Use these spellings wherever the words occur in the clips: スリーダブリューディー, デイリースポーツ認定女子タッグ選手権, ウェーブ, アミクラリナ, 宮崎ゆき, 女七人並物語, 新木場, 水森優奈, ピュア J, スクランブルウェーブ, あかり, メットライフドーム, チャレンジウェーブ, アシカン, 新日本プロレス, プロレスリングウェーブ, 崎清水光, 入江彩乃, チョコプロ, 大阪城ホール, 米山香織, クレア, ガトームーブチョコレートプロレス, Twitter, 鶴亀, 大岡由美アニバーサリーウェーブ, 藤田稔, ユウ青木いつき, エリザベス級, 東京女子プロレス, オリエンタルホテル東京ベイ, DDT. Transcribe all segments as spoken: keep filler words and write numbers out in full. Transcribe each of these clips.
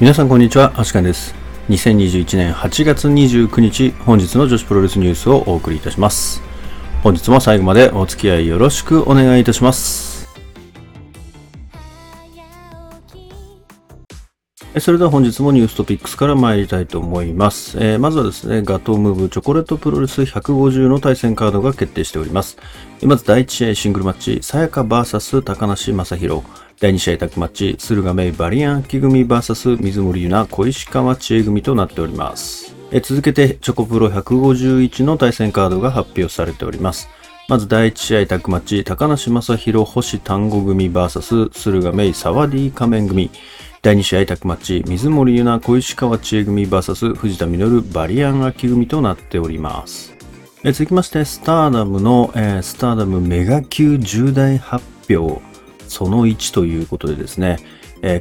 皆さんこんにちは、アシカンです。にせんにじゅういちねんはちがつにじゅうくにち、本日の女子プロレスニュースをお送りいたします。本日も最後までお付き合いよろしくお願いいたします。それでは本日もニューストピックスから参りたいと思います。えー、まずはですね、ガトームーブチョコレートプロレスひゃくごじゅうの対戦カードが決定しております。まずだいいち試合シングルマッチ、さやか ブイエス 高梨正宏。だいに試合タッグマッチ、駿河芽生バリアン秋組 ブイエス 水森優奈小石川千恵組となっております。え続けてチョコプロひゃくごじゅういちの対戦カードが発表されております。まずだいいち試合タッグマッチ、高梨正宏星丹後組 ブイエス 駿河芽生サワディ仮面組。だいに試合タッグマッチ、水森優奈小石川千恵組 ブイエス 藤田稔バリアン秋組となっております。え続きましてスターダムの、えー、スターダムメガ級重大発表そのいちということでですね、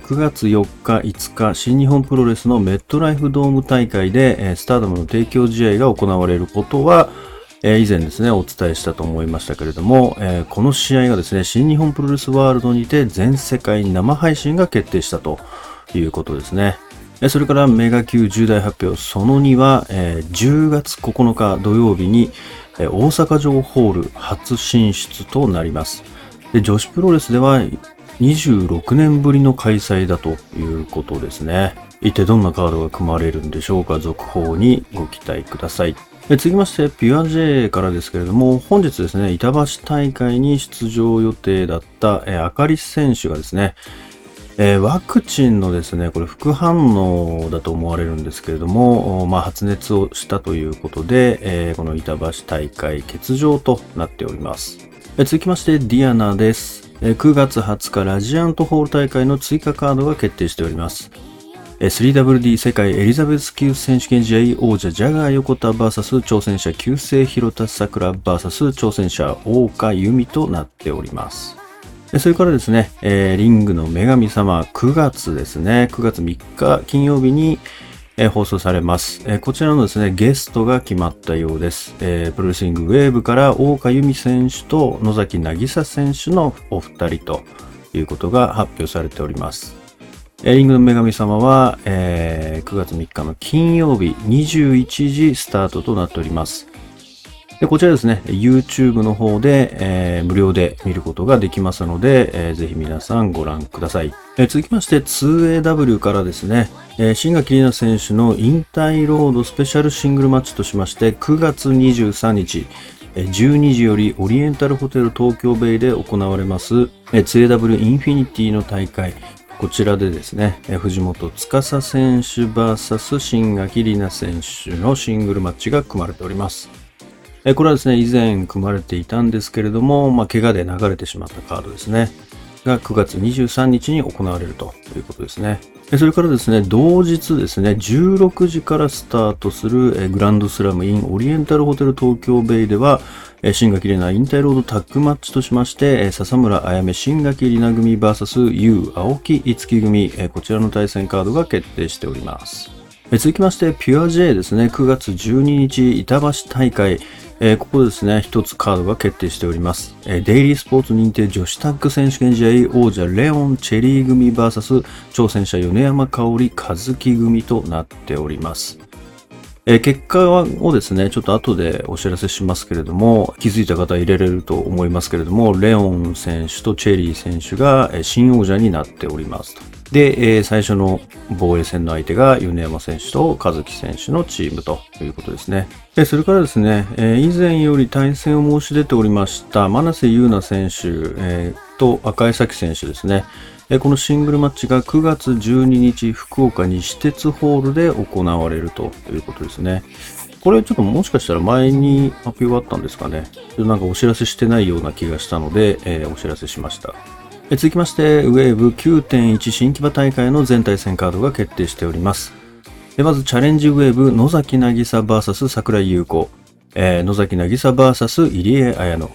くがつよっかいつか新日本プロレスのメットライフドーム大会でスターダムの提供試合が行われることは以前ですねお伝えしたと思いましたけれども、この試合がですね新日本プロレスワールドにて全世界生配信が決定したということですね。それからメガ級重大発表そのにはじゅうがつここのか土曜日に大阪城ホール初進出となります。で女子プロレスではにじゅうろくねんぶりの開催だということですね。一体どんなカードが組まれるんでしょうか。続報にご期待ください。え続きましてピュア J からですけれども、本日ですね板橋大会に出場予定だったえあかり選手がですね、えワクチンのですねこれ副反応だと思われるんですけれども、まあ、発熱をしたということで、えこの板橋大会欠場となっております。続きましてディアナです。くがつはつかラジアントホール大会の追加カードが決定しております。 スリーダブリューディー 世界エリザベス級選手権試合王者ジャガー横田 ブイエス 挑戦者旧姓広田桜 ブイエス 挑戦者大岡由美となっております。それからですねリングの女神様くがつですねくがつみっか金曜日に放送されます。こちらのですねゲストが決まったようです。プロレスリングウェーブから大岡由美選手と野崎渚選手のお二人ということが発表されております。リングの女神様はくがつみっかの金曜日にじゅういちじスタートとなっております。でこちらですね YouTube の方で、えー、無料で見ることができますので、えー、ぜひ皆さんご覧ください。えー、続きまして ツーエーダブリュー からですね、えー、新垣里奈選手の引退ロードスペシャルシングルマッチとしましてくがつにじゅうさんにちじゅうにじよりオリエンタルホテル東京ベイで行われます、えー、ツーエーダブリュー インフィニティの大会、こちらでですね、えー、藤本司選手 ブイエス 新垣里奈選手のシングルマッチが組まれております。これはですね、以前組まれていたんですけれども、まあ、怪我で流れてしまったカードですね。がくがつにじゅうさんにちに行われるということですね。それからですね、同日ですね、じゅうろくじからスタートするグランドスラムインオリエンタルホテル東京ベイでは、新垣里奈引退ロードタッグマッチとしまして、笹村あやめ新垣里奈組 ブイエス ユウ青木いつき組、こちらの対戦カードが決定しております。続きまして、ピュア J ですね、くがつじゅうににち板橋大会、えー、ここですね、一つカードが決定しております。えー、デイリースポーツ認定女子タッグ選手権試合王者レオン・チェリー組 ブイエス 挑戦者米山香織・和樹組となっております。えー、結果をですね、ちょっと後でお知らせしますけれども、気づいた方入れれると思いますけれども、レオン選手とチェリー選手が新王者になっております。で、えー、最初の防衛戦の相手が米山選手と和樹選手のチームということですね。でそれからですね、えー、以前より対戦を申し出ておりました真瀬優奈選手、えー、と赤江咲選手ですね、えー、このシングルマッチがくがつじゅうににち福岡西鉄ホールで行われるということですね。これちょっともしかしたら前に発表があったんですかね。なんかお知らせしてないような気がしたので、えー、お知らせしました。続きまして、ウェーブ きゅうてんいち 新木場大会の全対戦カードが決定しております。まず、チャレンジウェーブ、野崎渚 ブイエス 桜井優子、えー、野崎渚 ブイエス 入江彩乃、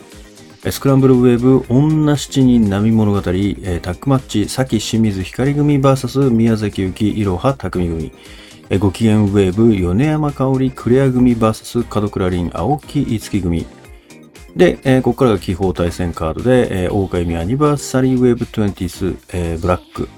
スクランブルウェーブ、女七人並物語、タッグマッチ、崎清水光組 ブイエス 宮崎ゆき、いろは匠組、えー、ご機嫌ウェーブ、米山香織、クレア組 ブイエス 門倉凛、青木いつき組、で、えー、ここからが気泡対戦カードで、えー、大岡由美アニバーサリーウェーブにじゅう、えー、ブラック、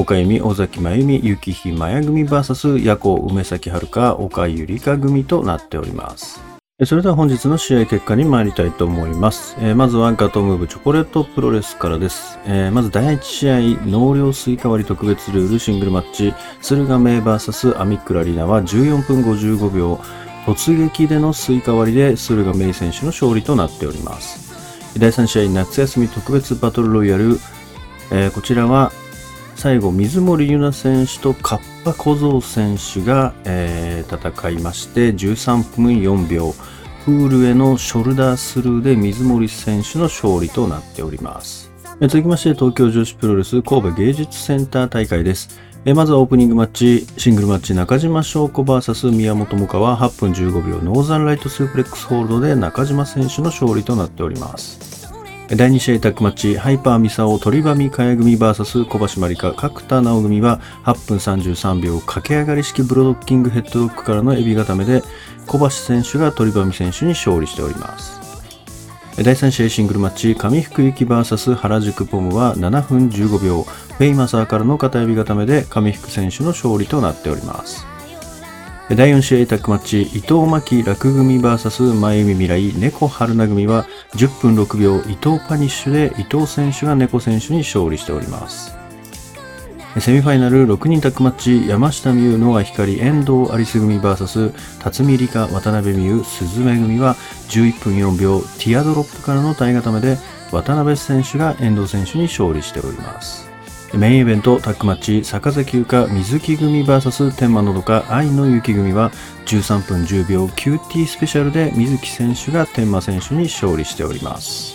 岡由美、尾崎真由美、雪姫真矢組 ブイエス 矢子、梅崎遥、岡ゆりか組となっております。それでは本日の試合結果に参りたいと思います。えー、まずはガトムーブチョコレートプロレスからです。えー、まずだいいち試合、納涼スイカ割り特別ルールシングルマッチ、鶴亀 ブイエス アミクラリナはじゅうよんぷんごじゅうごびょう、突撃でのスイカ割りで駿河芽生選手の勝利となっております。だいさん試合、夏休み特別バトルロイヤル、えー、こちらは最後水森優奈選手とカッパ小僧選手が、えー、戦いまして、じゅうさんぷんよんびょう、プールへのショルダースルーで水森選手の勝利となっております。えー、続きまして、東京女子プロレス神戸芸術センター大会です。えー、まずはオープニングマッチ、シングルマッチ、中島翔子 ブイエス 宮本萌歌ははっぷんじゅうごびょう、ノーザンライトスープレックスホールドで中島選手の勝利となっております。だいに試合、タッグマッチ、ハイパーミサオ鳥羽美香組 ブイエス 小橋まりか角田直組ははっぷんさんじゅうさんびょう、駆け上がり式ブロドッキングヘッドロックからのエビ固めで小橋選手が鳥羽美選手に勝利しております。だいさん試合、シングルマッチ、上福幸 ブイエス 原宿ポムはななふんじゅうごびょう、フェイマサーからの片エビ固めで上福選手の勝利となっております。だいよん試合、タッグマッチ、伊藤真希楽組 ブイエス 真由美未来猫春菜組はじゅっぷんろくびょう、伊藤パニッシュで伊藤選手が猫選手に勝利しております。セミファイナルろくにんタッグマッチ、山下美優野川光遠藤有栖組 ブイエス 辰巳梨花渡辺美優鈴芽組はじゅういっぷんよんびょう、ティアドロップからの体固めで渡辺選手が遠藤選手に勝利しております。メインイベント、タッグマッチ、坂崎優香水木組 ブイエス 天満のどか愛の雪組はじゅうさんぷんじゅうびょう、 キューティー スペシャルで水木選手が天満選手に勝利しております。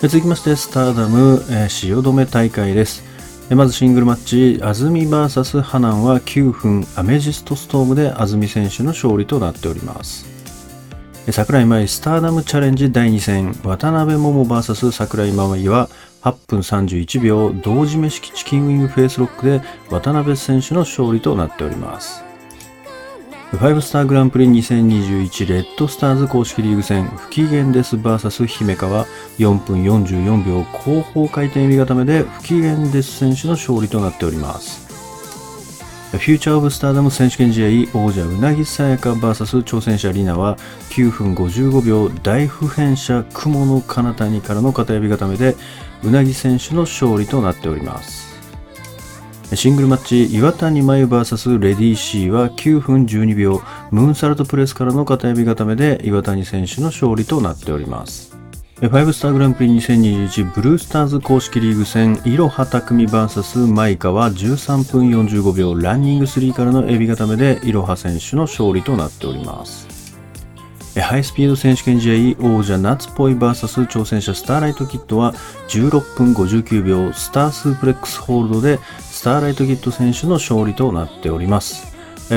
続きまして、スターダム、えー、汐留大会です。まずシングルマッチ、安住 ブイエス ハナンはきゅうふん、アメジストストームで安住選手の勝利となっております。桜井舞スターダムチャレンジだいに戦、渡辺桃 ブイエス 桜井舞ははっぷんさんじゅういちびょう、同時め式チキンウィングフェイスロックで渡辺選手の勝利となっております。ごスターグランプリにせんにじゅういちレッドスターズ公式リーグ戦、不機嫌です ブイエス 姫川よんぷんよんじゅうよんびょう、後方回転エビ固めで不機嫌です選手の勝利となっております。フューチャーオブスターダム選手権試合、王者うなぎさやか ブイエス 挑戦者リナはきゅうふんごじゅうごびょう、大普遍者雲の彼方にからの片指固めでうなぎ選手の勝利となっております。シングルマッチ、岩谷真由 ブイエス レディー C はきゅうふんじゅうにびょう、ムーンサルトプレスからの片指固めで岩谷選手の勝利となっております。ごスターグランプリにせんにじゅういちブルースターズ公式リーグ戦、いろはたくみ ブイエス マイカはじゅうさんぷんよんじゅうごびょう、ランニングスリーからのエビ固めでいろは選手の勝利となっております。ハイスピード選手権試合、王者ナツポイ ブイエス 挑戦者スターライトキッドはじゅうろっぷんごじゅうきゅうびょう、スタースープレックスホールドでスターライトキッド選手の勝利となっております。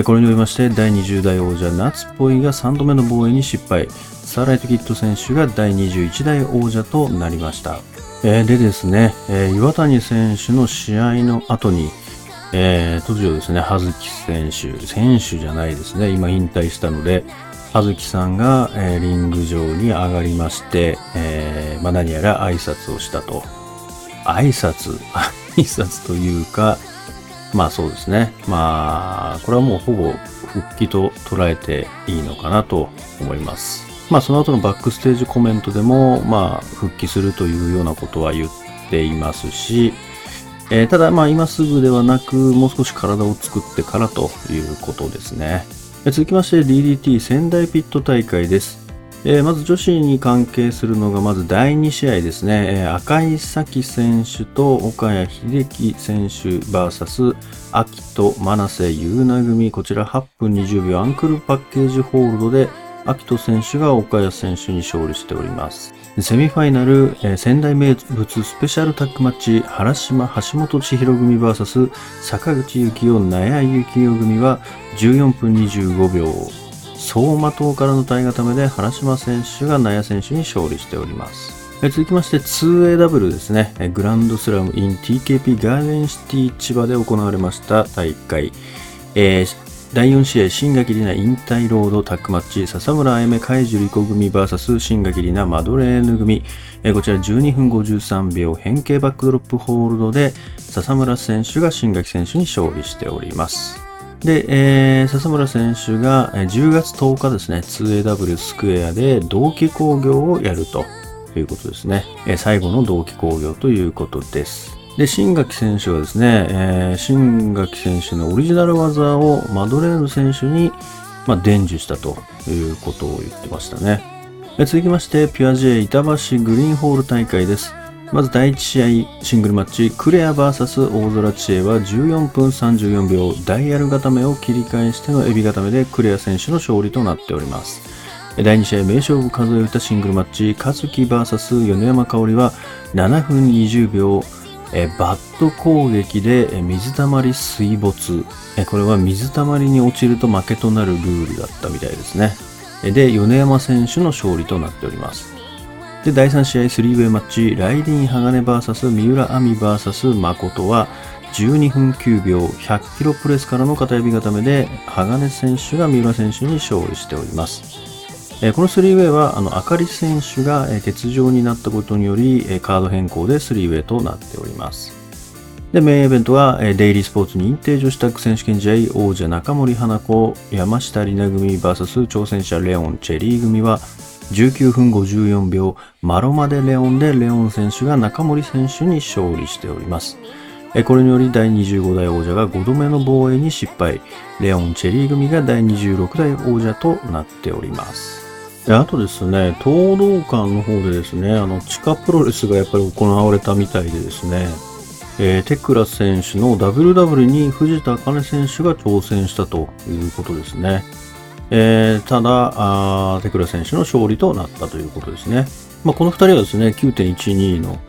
これによりまして、だいにじゅう代王者ナツポイがさんどめの防衛に失敗、スターライトキッド選手がだいにじゅういち代王者となりました。えー、でですね、えー、岩谷選手の試合の後に、えー、突如ですね、葉月選手選手じゃないですね今引退したので、葉月さんが、えー、リング上に上がりまして、えーまあ、何やら挨拶をしたと。挨拶挨拶というか、まあそうですね。まあ、これはもうほぼ復帰と捉えていいのかなと思います。まあその後のバックステージコメントでも、まあ復帰するというようなことは言っていますし、えー、ただまあ今すぐではなく、もう少し体を作ってからということですね。続きまして ディーディーティー 仙台ピット大会です。えー、まず女子に関係するのが、まずだいに試合ですね、えー、赤井咲選手と岡谷秀樹選手 ブイエス 秋と真瀬優奈組、こちらはっぷんにじゅうびょう、アンクルパッケージホールドで秋と選手が岡谷選手に勝利しております。セミファイナル、えー、仙台名物スペシャルタッグマッチ、原島橋本千尋組 ブイエス 坂口幸男納谷幸男組はじゅうよんぷんにじゅうごびょう、相馬党からの体固めで原島選手が納谷選手に勝利しております。続きまして ツーエーダブリュー ですね、グランドスラム in ティーケーピー ガーデンシティ千葉で行われました大会、えー、だいよん試合、新垣里奈引退ロードタッグマッチ、笹村あやめ海樹莉子組 ブイエス 新垣里奈マドレーヌ組、えー、こちらじゅうにふんごじゅうさんびょう変形バックドロップホールドで笹村選手が新垣選手に勝利しております。で、えー、笹村選手がじゅうがつとおかですね、ツーエーダブリュー スクエアで同期興行をやるということですね、えー、最後の同期興行ということです。で、新垣選手はですね、えー、新垣選手のオリジナル技をマドレーヌ選手に、まあ、伝授したということを言ってましたね。え続きまして、ピュア J 板橋グリーンホール大会です。まずだいいち試合、シングルマッチ、クレア ブイエス 大空知恵はじゅうよんふんさんじゅうよんびょう、ダイヤル固めを切り返してのエビ固めでクレア選手の勝利となっております。だいに試合、名勝負数え歌シングルマッチ、カズキ ブイエス 米山香織はななふんにじゅうびょう、えバット攻撃でえ水たまり水没、えこれは水たまりに落ちると負けとなるルールだったみたいですね。で、米山選手の勝利となっております。で、だいさん試合、 スリーウェイ マッチ、ライディン鋼 ブイエス 三浦亜美 ブイエス 誠はじゅうにふんきゅうびょう、ひゃっキロプレスからの片指固めで鋼選手が三浦選手に勝利しております。この スリーウェイ はあのあかり選手が欠場になったことによりカード変更で スリーウェイ となっております。で、メインイベントはデイリースポーツ認定女子タッグ選手権試合、王者中森花子山下里奈組 ブイエス 挑戦者レオンチェリー組はじゅうきゅうふんごじゅうよんびょう、マロマでレオンでレオン選手が中森選手に勝利しております。これによりだいにじゅうごだい王者がごどめの防衛に失敗、レオンチェリー組がだいにじゅうろくだい王者となっております。あとですね、東道館の方でですね、あの地下プロレスがやっぱり行われたみたいでですね、えー、テクラ選手の ダブリューダブリュー に藤田茜選手が挑戦したということですね。えー、ただあテクラ選手の勝利となったということですね。まあ、このふたりはですね きゅうてんいちに の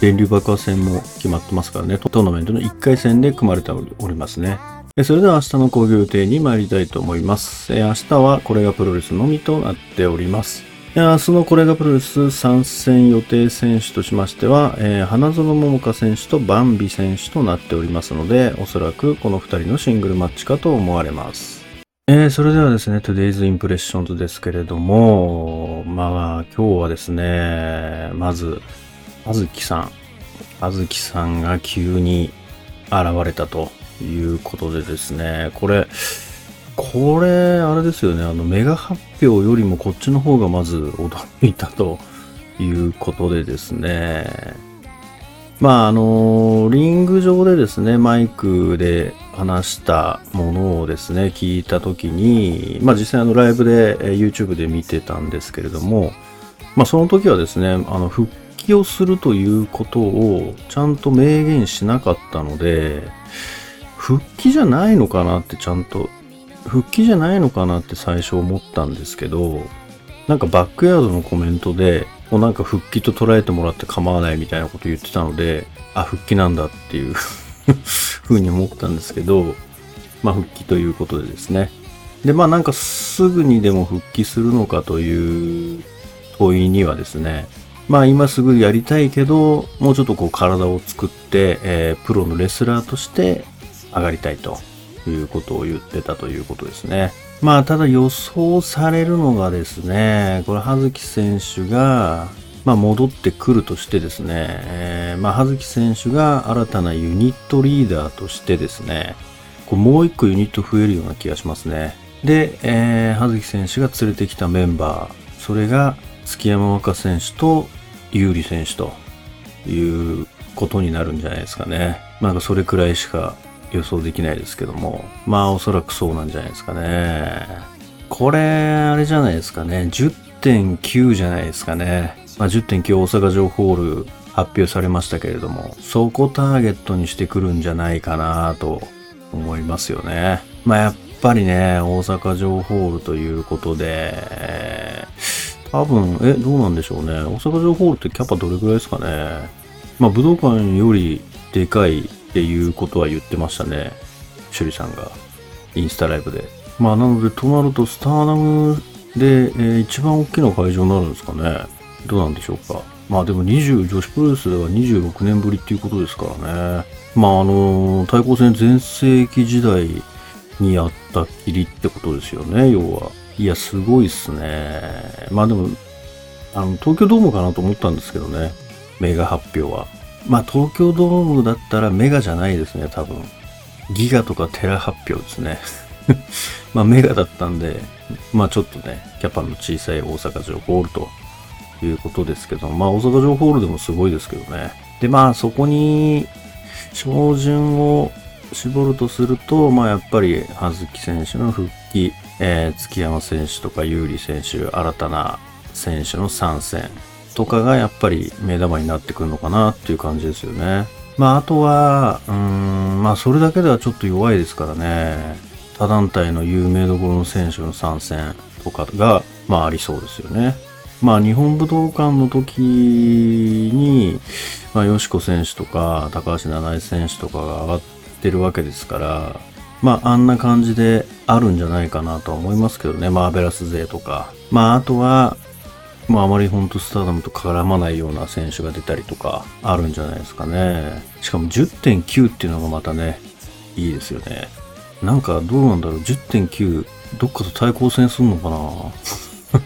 電流爆破戦も決まってますからね、トーナメントのいっかいせんで組まれておりますね。それでは明日の興行予定に参りたいと思います。明日はこれがプロレスのみとなっております。明日のこれがプロレス参戦予定選手としましては、花園桃香選手とバンビ選手となっておりますので、おそらくこのふたりのシングルマッチかと思われます。えー、それではですね、Today's Impressions ですけれども、まあ今日はですね、まず、あずきさん。あずきさんが急に現れたと。いうことでですね、これこれあれですよね、あのメガ発表よりもこっちの方がまず驚いたということでですね、まああのリング上でですねマイクで話したものをですね聞いたときに、まあ実際あのライブで YouTube で見てたんですけれども、まあその時はですねあの復帰をするということをちゃんと明言しなかったので。復帰じゃないのかなってちゃんと、復帰じゃないのかなって最初思ったんですけど、なんかバックヤードのコメントで、もうなんか復帰と捉えてもらって構わないみたいなこと言ってたので、あ、復帰なんだっていう風に思ったんですけど、まあ復帰ということでですね。で、まあなんかすぐにでも復帰するのかという問いにはですね、まあ今すぐやりたいけど、もうちょっとこう体を作って、えー、プロのレスラーとして、上がりたいということを言ってたということですね。まあただ予想されるのがですね、これ葉月選手が、まあ、戻ってくるとしてですね、えー、まあ葉月選手が新たなユニットリーダーとしてですね、こうもう一個ユニット増えるような気がしますね。で、えー、葉月選手が連れてきたメンバー、それが月山若選手と優里選手ということになるんじゃないですかね。なんかそれくらいしか予想できないですけども、まあおそらくそうなんじゃないですかね。これあれじゃないですかね、 じゅってんきゅう じゃないですかね、まあ、じゅってんきゅう 大阪城ホール発表されましたけれども、そこターゲットにしてくるんじゃないかなと思いますよね。まあやっぱりね、大阪城ホールということで、えー、多分えどうなんでしょうね、大阪城ホールってキャパどれくらいですかね。まあ武道館よりでかいっていうことは言ってましたね、朱里さんがインスタライブで。まあなのでとなるとスターダムで、えー、一番大きな会場になるんですかね。どうなんでしょうか。まあでもにじゅう女子プロレスではにじゅうろくねんぶりっていうことですからね。まああのー、対抗戦全盛期時代にやったきりってことですよね、要は。いや、すごいっすね。まあでも、あの、東京ドームかなと思ったんですけどね、メガ発表は。まあ東京ドームだったらメガじゃないですね、多分。ギガとかテラ発表ですね。まあメガだったんで、まあちょっとね、キャパの小さい大阪城ホールということですけど、まあ大阪城ホールでもすごいですけどね。で、まあそこに、照準を絞るとすると、まあやっぱり、葉月選手の復帰、えー、月山選手とか優里選手、新たな選手の参戦とかがやっぱり目玉になってくるのかなっていう感じですよね。まああとは、うーん、まあそれだけではちょっと弱いですからね。他団体の有名どころの選手の参戦とかが、まあありそうですよね。まあ日本武道館の時に、まあよしこ選手とか高橋七重選手とかが上がってるわけですから、まああんな感じであるんじゃないかなとは思いますけどね。マーベラス勢とか。まああとは、まああまり本当スターダムと絡まないような選手が出たりとかあるんじゃないですかね。しかも じゅってんきゅう っていうのがまたね、いいですよね。なんかどうなんだろう、 じゅってんきゅう どっかと対抗戦するのかな。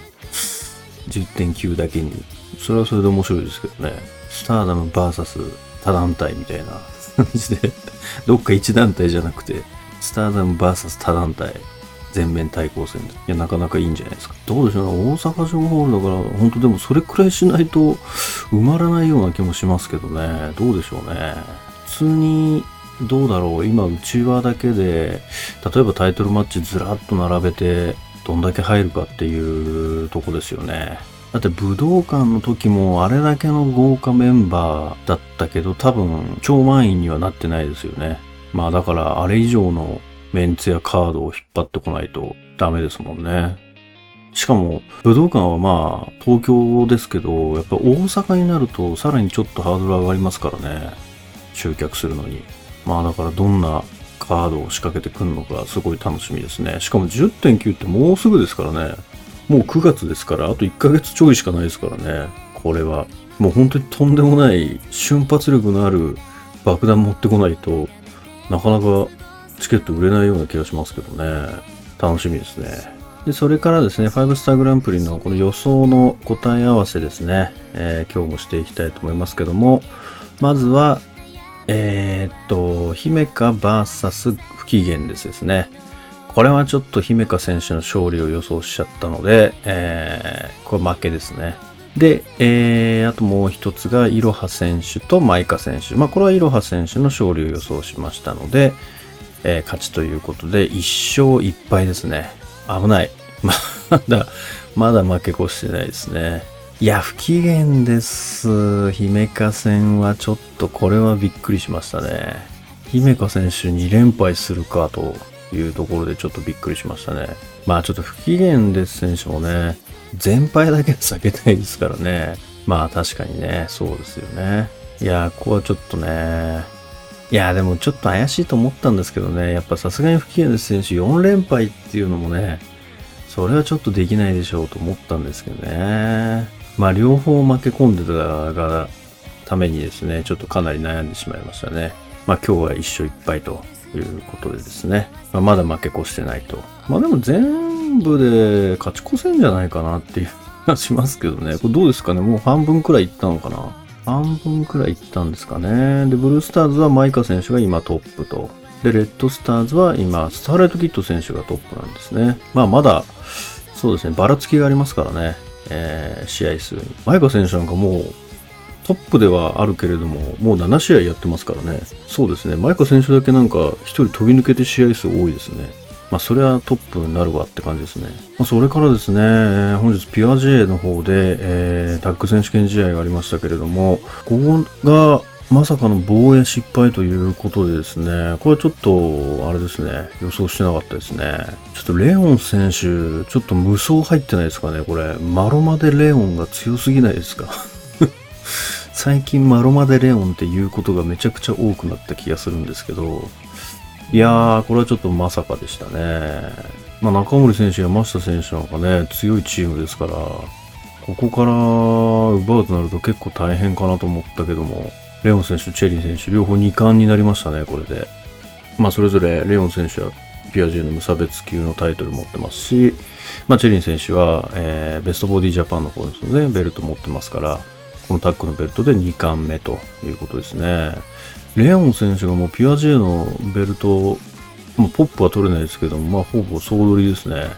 じゅってんきゅう だけに。それはそれで面白いですけどね。スターダム ブイエス 他団体みたいな感じでどっか一団体じゃなくてスターダム ブイエス 他団体全面対抗戦で、いや、なかなかいいんじゃないですか。どうでしょうね、大阪城ホールだから本当でもそれくらいしないと埋まらないような気もしますけどね。どうでしょうね。普通にどうだろう、今内輪だけで例えばタイトルマッチずらっと並べてどんだけ入るかっていうとこですよね。だって武道館の時もあれだけの豪華メンバーだったけど多分超満員にはなってないですよね。まあだからあれ以上のメンツやカードを引っ張ってこないとダメですもんね。しかも武道館はまあ東京ですけどやっぱ大阪になるとさらにちょっとハードル上がりますからね、集客するのに。まあだからどんなカードを仕掛けてくるのかすごい楽しみですね。しかも じゅってんきゅう ってもうすぐですからね。もうくがつですから、あといっかげつちょいしかないですからね。これはもう本当にとんでもない瞬発力のある爆弾持ってこないとなかなかチケット売れないような気がしますけどね。楽しみですね。で、それからですね、ごスターグランプリのこの予想の答え合わせですね、えー、今日もしていきたいと思いますけども、まずはえー、っと、姫香 ブイエス 不機嫌ですですね。これはちょっと姫香選手の勝利を予想しちゃったので、えー、これ負けですね。で、えー、あともう一つがいろは選手とマイカ選手。まあこれはいろは選手の勝利を予想しましたので、えー、勝ちということでいっしょういっぱいですね。危ない。まだ、まだ負け越してないですね。いや、不機嫌です。姫香戦はちょっとこれはびっくりしましたね。姫香選手にれんぱいするかというところでちょっとびっくりしましたね。まあちょっと不機嫌です選手もね、全敗だけは避けたいですからね。まあ確かにね、そうですよね。いや、ここはちょっとね、いや、でもちょっと怪しいと思ったんですけどね、やっぱさすがに不機嫌です選手よんれんぱいっていうのもね、それはちょっとできないでしょうと思ったんですけどね。まあ両方負け込んでたがためにですね、ちょっとかなり悩んでしまいましたね。まあ今日は一勝一敗ということでですね、まあ、まだ負け越してないと。まあでも全部で勝ち越せんじゃないかなっていう気がしますけどね。これどうですかね、もう半分くらいいったのかな、半分くらいいったんですかね。で、ブルースターズはマイカ選手が今トップと。で、レッドスターズは今スターライトキッド選手がトップなんですね。まあまだそうですね、ばらつきがありますからね。えー、試合数に前川選手なんかもうトップではあるけれどももうななしあいやってますからね。そうですね、前川選手だけなんかひとり飛び抜けて試合数多いですね。まあそれはトップになるわって感じですね。まあ、それからですね、えー、本日ピュア ジェー の方で、えー、タッグ選手権試合がありましたけれども、ここがまさかの防衛失敗ということでですね、これはちょっとあれですね、予想してなかったですね。ちょっとレオン選手ちょっと無双入ってないですかね。これマロマでレオンが強すぎないですか。最近マロマでレオンっていうことがめちゃくちゃ多くなった気がするんですけど、いやー、これはちょっとまさかでしたね。まあ中森選手や山下選手なんかね、強いチームですから、ここから奪うとなると結構大変かなと思ったけども、レオン選手、チェリー選手、両方にかんになりましたね、これで。まあ、それぞれレオン選手はピアジェの無差別級のタイトル持ってますし、まあ、チェリン選手は、えー、ベストボディジャパンの方ですので、ね、ベルト持ってますから、このタックのベルトでにかんめということですね。レオン選手がもうピアジェのベルト、もうポップは取れないですけども、まあ、ほぼ総取りですね。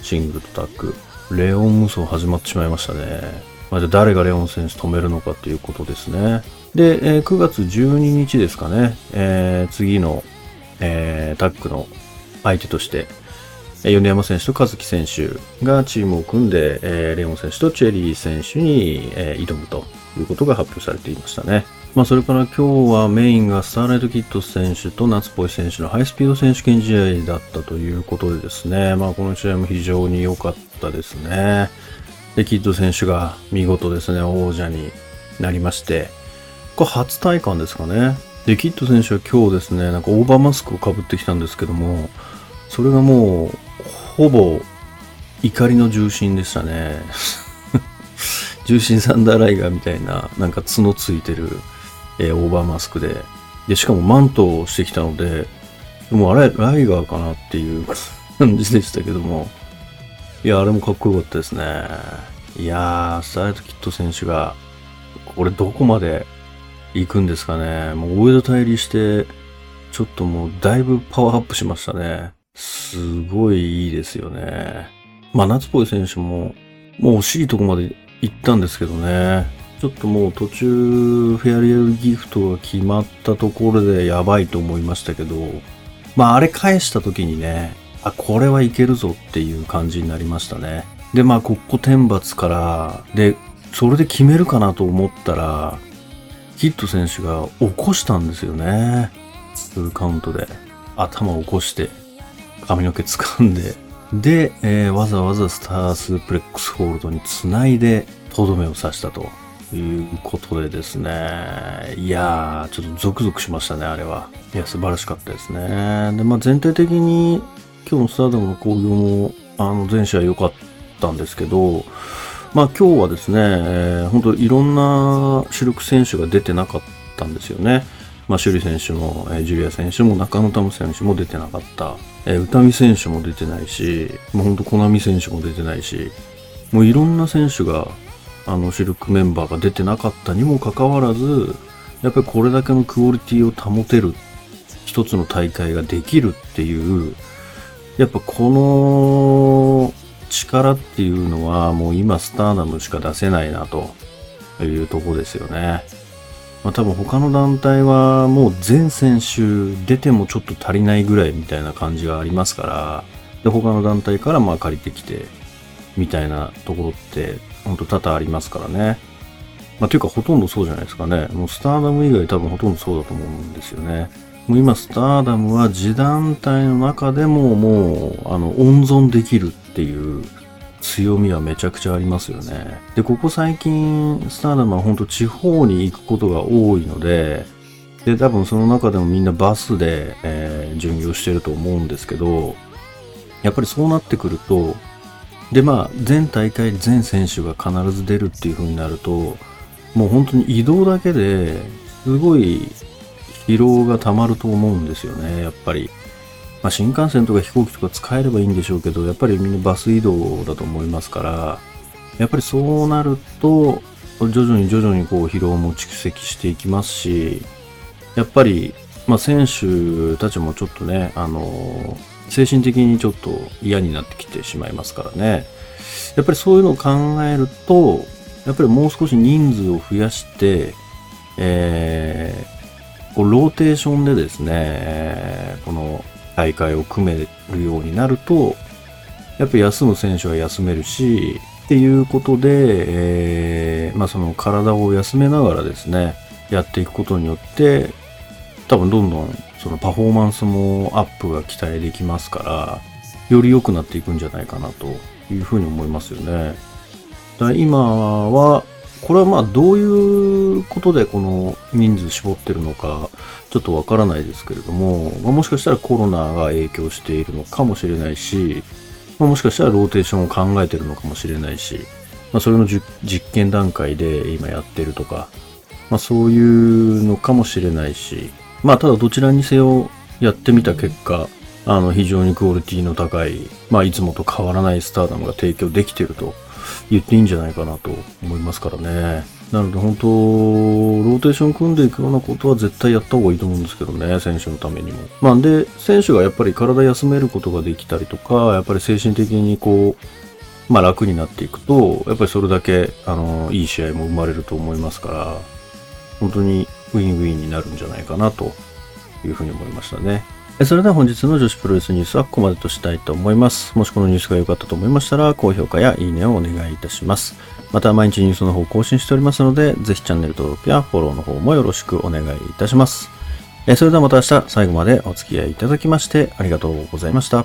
シングルとタック。レオン無双始まってしまいましたね。まあ、じゃあ誰がレオン選手止めるのかということですね。で、えー、くがつじゅうににちですかね、えー、次の、えー、タッグの相手として、えー、米山選手と和樹選手がチームを組んで、えー、レオン選手とチェリー選手に、えー、挑むということが発表されていましたね。まあ、それから今日はメインがスターライトキッド選手と夏ポイ選手のハイスピード選手権試合だったということでですね、まあ、この試合も非常に良かったですね。で、キッド選手が見事ですね、王者になりまして、これ初体感ですかね。で、キッド選手は今日ですね、なんかオーバーマスクをかぶってきたんですけども、それがもう、ほぼ、怒りの重心でしたね。重心サンダーライガーみたいな、なんか角ついてる、えー、オーバーマスクで。で、しかもマントをしてきたので、もうあれ、ライガーかなっていう感じでしたけども、いや、あれもかっこよかったですね。いやー、スターライトキッド選手が、これどこまで行くんですかね。もう大江戸対立して、ちょっともうだいぶパワーアップしましたね。すごいいいですよね。まあ、夏っぽい選手も、もう惜しいとこまで行ったんですけどね。ちょっともう途中、フェアリーギフトが決まったところでやばいと思いましたけど、まあ、あれ返した時にね、あ、これはいけるぞっていう感じになりましたね。で、まあ、ここ天罰から、で、それで決めるかなと思ったら、キッド選手が起こしたんですよね。ツーカウントで。頭を起こして、髪の毛掴んで、で、えー、わざわざスタースープレックスホールドに繋いで、とどめを刺したということでですね。いやー、ちょっとゾクゾクしましたね、あれは。いや、素晴らしかったですね。で、まあ、全体的に、今日のスターダムの興行も、あの、前試合良かったんですけど、まあ今日はですね、えー、本当いろんな主力選手が出てなかったんですよね。まあ、シュリ選手も、えー、ジュリア選手も、中野タム選手も出てなかった。えー、宇多美選手も出てないし、もう本当コナミ選手も出てないし、もういろんな選手が、あの、主力メンバーが出てなかったにもかかわらず、やっぱりこれだけのクオリティを保てる、一つの大会ができるっていう、やっぱこの力っていうのはもう今スターダムしか出せないなというところですよね。まあ多分他の団体はもう全選手出てもちょっと足りないぐらいみたいな感じがありますから、で他の団体からまあ借りてきてみたいなところって本当多々ありますからね。まあというかほとんどそうじゃないですかね。もうスターダム以外多分ほとんどそうだと思うんですよね。もう今スターダムは自団体の中でももうあの温存できるっていう強みはめちゃくちゃありますよね。で、ここ最近スターダムは本当地方に行くことが多いので、で、多分その中でもみんなバスで、えー、巡業してると思うんですけど、やっぱりそうなってくると、で、まあ全大会全選手が必ず出るっていう風になると、もう本当に移動だけですごい疲労が溜まると思うんですよね、やっぱり。まあ、新幹線とか飛行機とか使えればいいんでしょうけど、やっぱりみんなバス移動だと思いますから、やっぱりそうなると、徐々に徐々にこう疲労も蓄積していきますし、やっぱり、まあ、選手たちもちょっとね、あの、精神的にちょっと嫌になってきてしまいますからね。やっぱりそういうのを考えると、やっぱりもう少し人数を増やして、えーローテーションでですね、この大会を組めるようになると、やっぱり休む選手は休めるし、っていうことで、えー、まあその体を休めながらですね、やっていくことによって、多分どんどんそのパフォーマンスもアップが期待できますから、より良くなっていくんじゃないかなというふうに思いますよね。だから今は、これはまあどういうことでこの人数絞ってるのかちょっとわからないですけれども、まあ、もしかしたらコロナが影響しているのかもしれないし、まあ、もしかしたらローテーションを考えてるのかもしれないし、まあ、それの実験段階で今やってるとか、まあ、そういうのかもしれないし、まあただどちらにせよやってみた結果、あの非常にクオリティの高い、まあいつもと変わらないスターダムが提供できていると言っていいんじゃないかなと思いますからね。なので本当ローテーション組んでいくようなことは絶対やった方がいいと思うんですけどね、選手のためにも。まあで選手がやっぱり体休めることができたりとか、やっぱり精神的にこうまあ楽になっていくと、やっぱりそれだけあのいい試合も生まれると思いますから、本当にウィンウィンになるんじゃないかなというふうに思いましたね。それでは本日の女子プロレスニュースはここまでとしたいと思います。もしこのニュースが良かったと思いましたら、高評価やいいねをお願いいたします。また毎日ニュースの方更新しておりますので、ぜひチャンネル登録やフォローの方もよろしくお願いいたします。それではまた明日、最後までお付き合いいただきましてありがとうございました。